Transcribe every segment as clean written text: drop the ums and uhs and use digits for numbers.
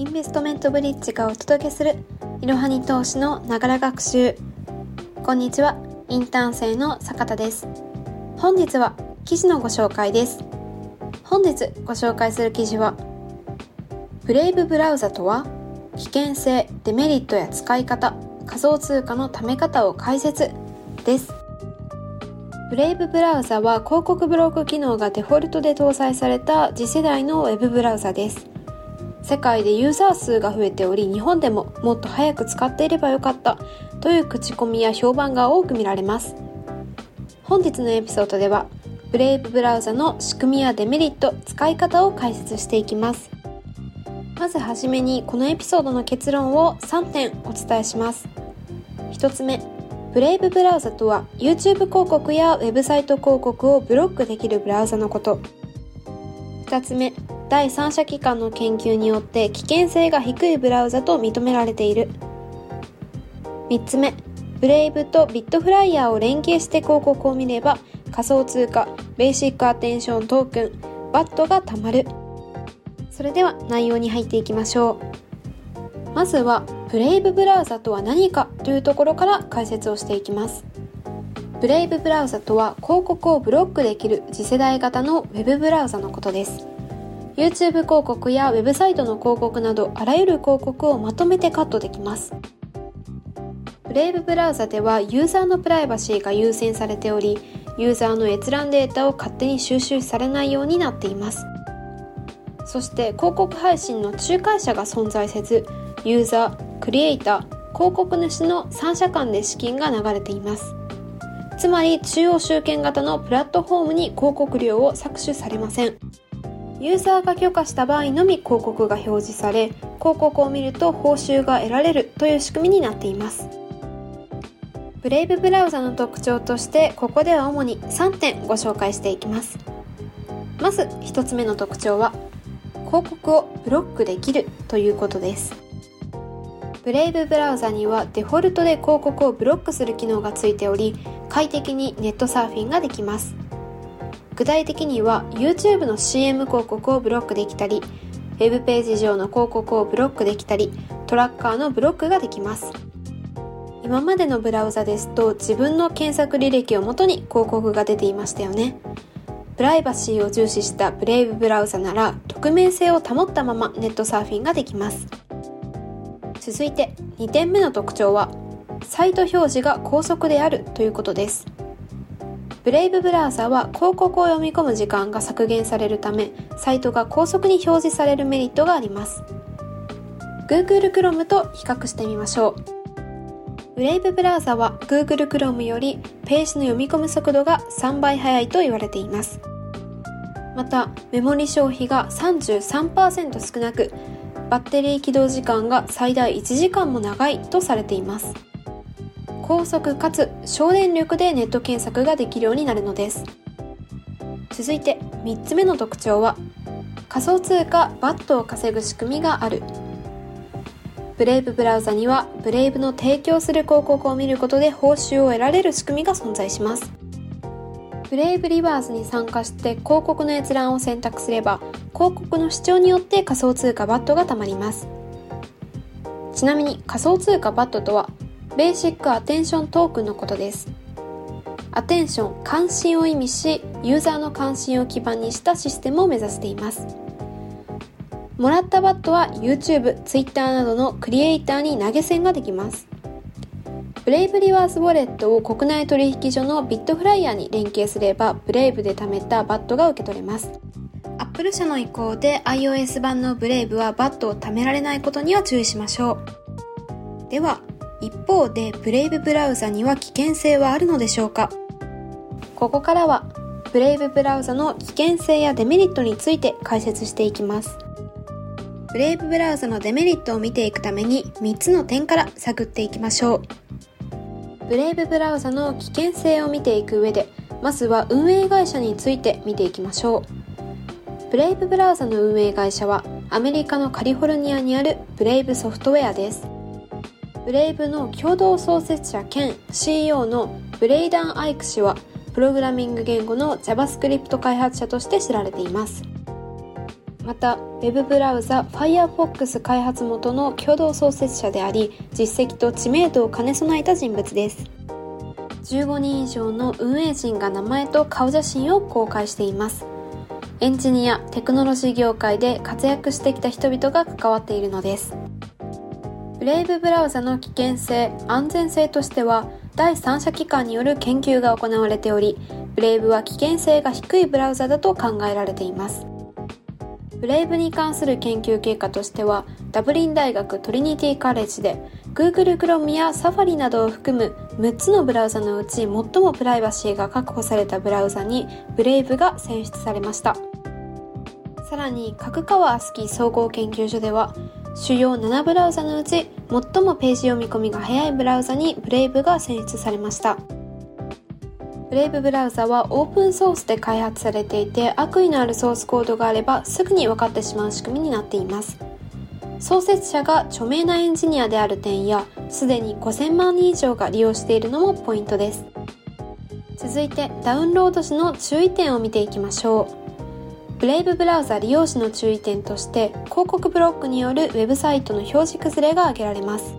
インベストメントブリッジがお届けするいろはに投資のながら学習。こんにちは、インターン生の坂田です。本日は記事のご紹介です。本日ご紹介する記事は、ブレイブブラウザとは危険性、デメリットや使い方、仮想通貨のため方を解説です。ブレイブブラウザは広告ブロック機能がデフォルトで搭載された次世代のウェブブラウザです。世界でユーザー数が増えており、日本でももっと早く使っていればよかったという口コミや評判が多く見られます。本日のエピソードでは、ブレイブブラウザの仕組みやデメリット、使い方を解説していきます。まずはじめにこのエピソードの結論を3点お伝えします。1つ目、ブレイブブラウザとは YouTube 広告やウェブサイト広告をブロックできるブラウザのこと。2つ目、第三者機関の研究によって危険性が低いブラウザと認められている。3つ目、ブレイブとビットフライヤーを連携して広告を見れば、仮想通貨、ベーシックアテンショントークン、BATが貯まる。それでは内容に入っていきましょう。まずは、ブレイブブラウザとは何かというところから解説をしていきます。ブレイブブラウザとは広告をブロックできる次世代型のウェブブラウザのことです。YouTube 広告やウェブサイトの広告など、あらゆる広告をまとめてカットできます。ブレイブブラウザではユーザーのプライバシーが優先されており、ユーザーの閲覧データを勝手に収集されないようになっています。そして広告配信の仲介者が存在せず、ユーザー、クリエイター、広告主の三者間で資金が流れています。つまり中央集権型のプラットフォームに広告料を搾取されません。ユーザーが許可した場合のみ広告が表示され、広告を見ると報酬が得られるという仕組みになっています。ブレイブブラウザの特徴として、ここでは主に3点ご紹介していきます。まず1つ目の特徴は、広告をブロックできるということです。ブレイブブラウザにはデフォルトで広告をブロックする機能がついており、快適にネットサーフィンができます。具体的には YouTube の CM 広告をブロックできたり、 Web ページ上の広告をブロックできたり、トラッカーのブロックができます。今までのブラウザですと自分の検索履歴をもとに広告が出ていましたよね。プライバシーを重視したブレイブブラウザなら匿名性を保ったままネットサーフィンができます。続いて2点目の特徴は、サイト表示が高速であるということです。ブレイブブラウザは広告を読み込む時間が削減されるため、サイトが高速に表示されるメリットがあります。 Google Chrome と比較してみましょう。ブレイブブラウザは Google Chrome よりページの読み込む速度が3倍速いと言われています。またメモリ消費が 33% 少なく、バッテリー起動時間が最大1時間も長いとされています。高速かつ省電力でネット検索ができるようになるのです。続いて3つ目の特徴は、仮想通貨BATを稼ぐ仕組みがある。ブレイブブラウザにはブレイブの提供する広告を見ることで報酬を得られる仕組みが存在します。ブレイブリバースに参加して広告の閲覧を選択すれば、広告の主張によって仮想通貨BATが貯まります。ちなみに仮想通貨BATとはベーシックアテンショントークンのことです。アテンション、関心を意味し、ユーザーの関心を基盤にしたシステムを目指しています。もらったバットは YouTube、Twitter などのクリエイターに投げ銭ができます。ブレイブリワースウォレットを国内取引所の Bitflyer に連携すれば、ブレイブで貯めたバットが受け取れます。Apple 社の意向で iOS 版のブレイブはバットを貯められないことには注意しましょう。では一方で、ブレイブブラウザには危険性はあるのでしょうか。ここからはブレイブブラウザの危険性やデメリットについて解説していきます。ブレイブブラウザのデメリットを見ていくために、3つの点から探っていきましょう。ブレイブブラウザの危険性を見ていく上で、まずは運営会社について見ていきましょう。ブレイブブラウザの運営会社はアメリカのカリフォルニアにあるブレイブソフトウェアです。ブレイブの共同創設者兼 CEO のブレイダン・アイク氏は、プログラミング言語の JavaScript 開発者として知られています。また Web ブラウザ Firefox 開発元の共同創設者であり、実績と知名度を兼ね備えた人物です。15人以上の運営陣が名前と顔写真を公開しています。エンジニア、テクノロジー業界で活躍してきた人々が関わっているのです。ブレイブブラウザの危険性・安全性としては、第三者機関による研究が行われており、ブレイブは危険性が低いブラウザだと考えられています。ブレイブに関する研究結果としては、ダブリン大学トリニティカレッジで Google Chrome や Safari などを含む6つのブラウザのうち最もプライバシーが確保されたブラウザにブレイブが選出されました。さらに角川アスキー総合研究所では、主要7ブラウザのうち最もページ読み込みが早いブラウザにブレイブが選出されました。ブレイブブラウザはオープンソースで開発されていて、悪意のあるソースコードがあればすぐに分かってしまう仕組みになっています。創設者が著名なエンジニアである点や、すでに5000万人以上が利用しているのもポイントです。続いてダウンロード時の注意点を見ていきましょう。ブレイブブラウザ利用時の注意点として、広告ブロックによるウェブサイトの表示崩れが挙げられます。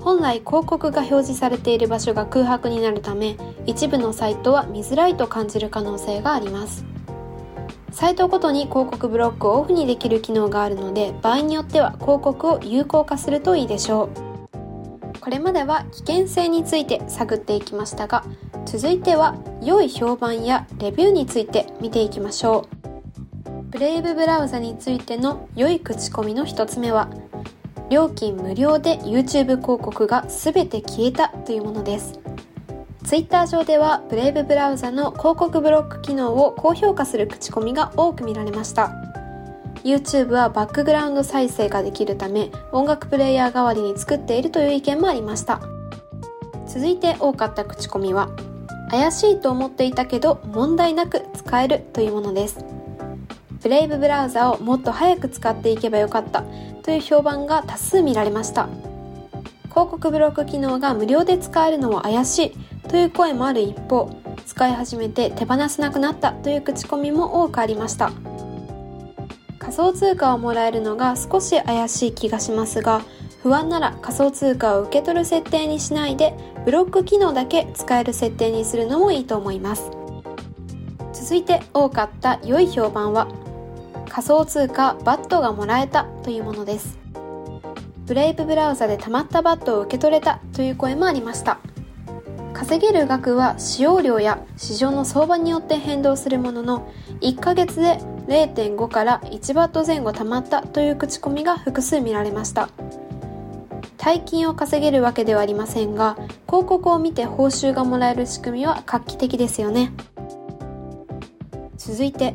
本来広告が表示されている場所が空白になるため、一部のサイトは見づらいと感じる可能性があります。サイトごとに広告ブロックをオフにできる機能があるので、場合によっては広告を有効化するといいでしょう。これまでは危険性について探っていきましたが、続いては良い評判やレビューについて見ていきましょう。ブレイブブラウザについての良い口コミの一つ目は、料金無料で YouTube 広告が全て消えたというものです。 Twitter 上ではブレイブブラウザの広告ブロック機能を高評価する口コミが多く見られました。 YouTube はバックグラウンド再生ができるため、音楽プレイヤー代わりに作っているという意見もありました。続いて多かった口コミは、怪しいと思っていたけど問題なく使えるというものです。ブレイブブラウザをもっと早く使っていけばよかったという評判が多数見られました。広告ブロック機能が無料で使えるのは怪しいという声もある一方、使い始めて手放せなくなったという口コミも多くありました。仮想通貨をもらえるのが少し怪しい気がしますが、不安なら仮想通貨を受け取る設定にしないで、ブロック機能だけ使える設定にするのもいいと思います。続いて多かった良い評判は、仮想通貨バットがもらえたというものです。ブレイブブラウザで溜まったバットを受け取れたという声もありました。稼げる額は使用量や市場の相場によって変動するものの、1ヶ月で 0.5 から1バット前後溜まったという口コミが複数見られました。大金を稼げるわけではありませんが、広告を見て報酬がもらえる仕組みは画期的ですよね。続いて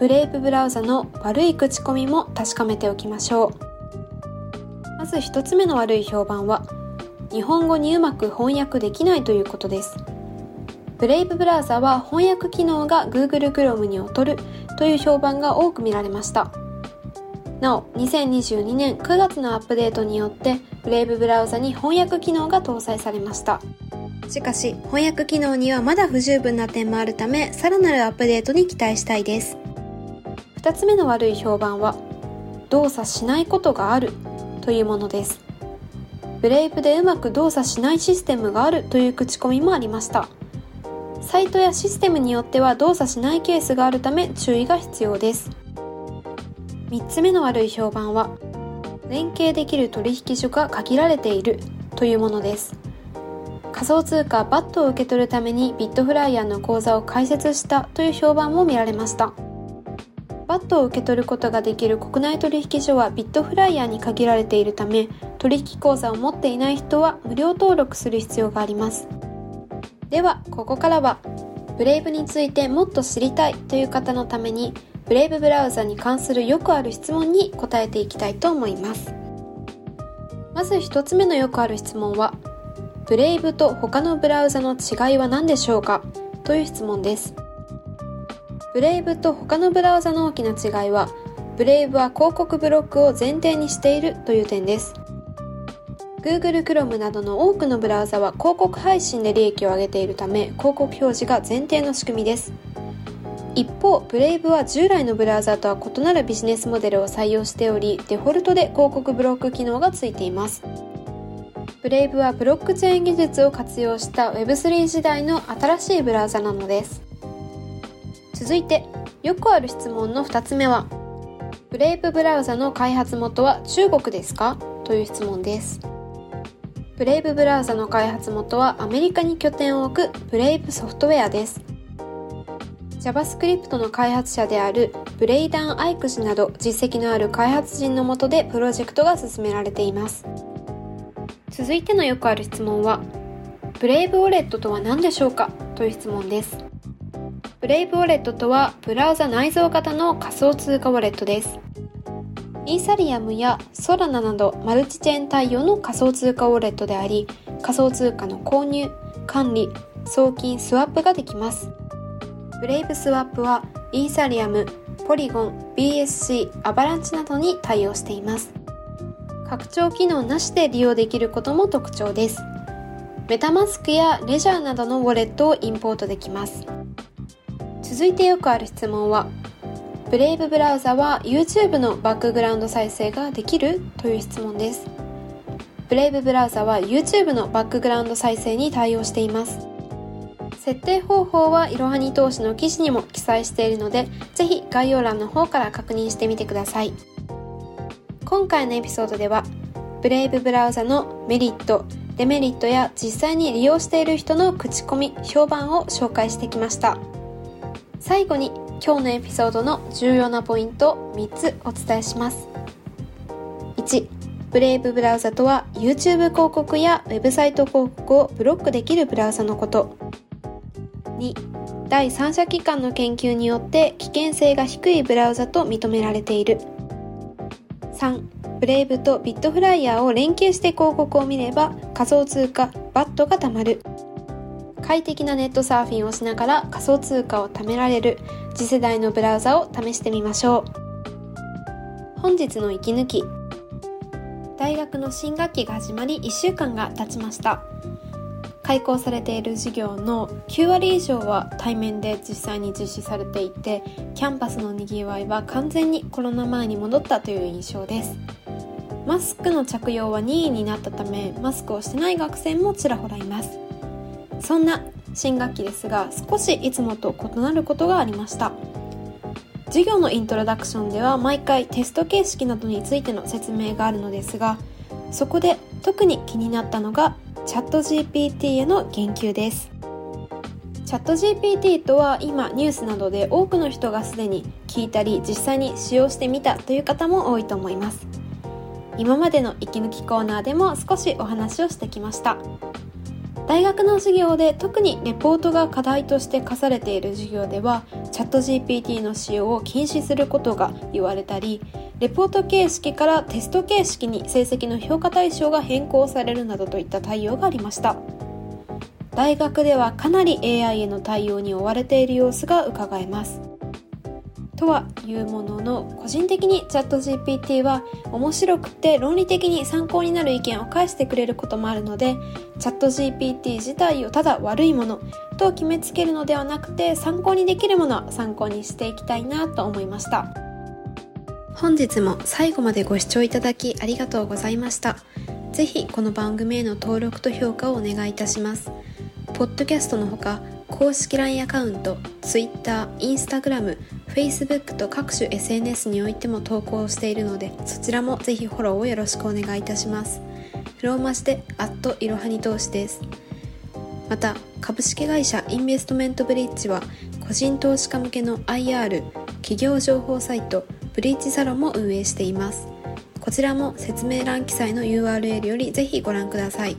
ブレイブブラウザの悪い口コミも確かめておきましょう。まず1つ目の悪い評判は、日本語にうまく翻訳できないということです。ブレイブブラウザは翻訳機能が Google Chrome に劣るという評判が多く見られました。なお、2022年9月のアップデートによってブレイブブラウザに翻訳機能が搭載されました。しかし、翻訳機能にはまだ不十分な点もあるため、さらなるアップデートに期待したいです。2つ目の悪い評判は、動作しないことがあるというものです。ブレイブでうまく動作しないシステムがあるという口コミもありました。サイトやシステムによっては動作しないケースがあるため注意が必要です。3つ目の悪い評判は、連携できる取引所が限られているというものです。仮想通貨バットを受け取るために Bitflyer の口座を開設したという評判も見られました。バットを受け取ることができる国内取引所はビットフライヤーに限られているため、取引口座を持っていない人は無料登録する必要があります。ではここからは、ブレイブについてもっと知りたいという方のために、ブレイブブラウザに関するよくある質問に答えていきたいと思います。まず1つ目のよくある質問は、ブレイブと他のブラウザの違いは何でしょうかという質問です。ブレイブと他のブラウザの大きな違いは、ブレイブは広告ブロックを前提にしているという点です。Google Chrome などの多くのブラウザは広告配信で利益を上げているため、広告表示が前提の仕組みです。一方、ブレイブは従来のブラウザとは異なるビジネスモデルを採用しており、デフォルトで広告ブロック機能がついています。ブレイブはブロックチェーン技術を活用した Web3 時代の新しいブラウザなのです。続いて、よくある質問の2つ目は、ブレイブブラウザの開発元は中国ですか？という質問です。ブレイブブラウザの開発元はアメリカに拠点を置くブレイブソフトウェアです。JavaScript の開発者であるブレイダン・アイク氏など実績のある開発人の下でプロジェクトが進められています。続いてのよくある質問は、ブレイブウォレットとは何でしょうか？という質問です。ブレイブウォレットとはブラウザ内蔵型の仮想通貨ウォレットです。イーサリアムやソラナなどマルチチェーン対応の仮想通貨ウォレットであり、仮想通貨の購入、管理、送金、スワップができます。ブレイブスワップはイーサリアム、ポリゴン、BSC、アバランチなどに対応しています。拡張機能なしで利用できることも特徴です。メタマスクやレジャーなどのウォレットをインポートできます。続いてよくある質問は、ブレイブブラウザは YouTube のバックグラウンド再生ができる？という質問です。ブレイブブラウザは YouTube のバックグラウンド再生に対応しています。設定方法はいろはに投資の記事にも記載しているので、ぜひ概要欄の方から確認してみてください。今回のエピソードでは、ブレイブブラウザのメリット、デメリットや実際に利用している人の口コミ、評判を紹介してきました。最後に今日のエピソードの重要なポイントを3つお伝えします。1、ブレイブブラウザとは YouTube 広告やウェブサイト広告をブロックできるブラウザのこと。2. 第三者機関の研究によって危険性が低いブラウザと認められている。 3. ブレイブとビットフライヤーを連携して広告を見れば仮想通貨バットが貯まる。快適なネットサーフィンをしながら仮想通貨を貯められる次世代のブラウザを試してみましょう。本日の息抜き。大学の新学期が始まり1週間が経ちました。開講されている授業の9割以上は対面で実際に実施されていて、キャンパスのにぎわいは完全にコロナ前に戻ったという印象です。マスクの着用は任意になったため、マスクをしてない学生もちらほらいます。そんな新学期ですが、少しいつもと異なることがありました。授業のイントロダクションでは毎回テスト形式などについての説明があるのですが、そこで特に気になったのがチャット GPT への言及です。チャット GPT とは今ニュースなどで多くの人がすでに聞いたり実際に使用してみたという方も多いと思います。今までの息抜きコーナーでも少しお話をしてきました。大学の授業で特にレポートが課題として課されている授業ではチャット GPT の使用を禁止することが言われたり、レポート形式からテスト形式に成績の評価対象が変更されるなどといった対応がありました。大学ではかなり AI への対応に追われている様子がうかがえます。とはいうものの、個人的にチャット GPT は面白くて論理的に参考になる意見を返してくれることもあるので、チャット GPT 自体をただ悪いものと決めつけるのではなくて、参考にできるものは参考にしていきたいなと思いました。本日も最後までご視聴いただきありがとうございました。ぜひこの番組への登録と評価をお願いいたします。ポッドキャストのほか、公式 LINE アカウント、Twitter、Instagram、Facebook と各種 SNS においても投稿しているので、そちらもぜひフォローをよろしくお願いいたします。ローマ字で@いろはに投資です。また、株式会社インベストメントブリッジは、個人投資家向けの IR、企業情報サイト、ブリッジサロンも運営しています。こちらも説明欄記載の URL よりぜひご覧ください。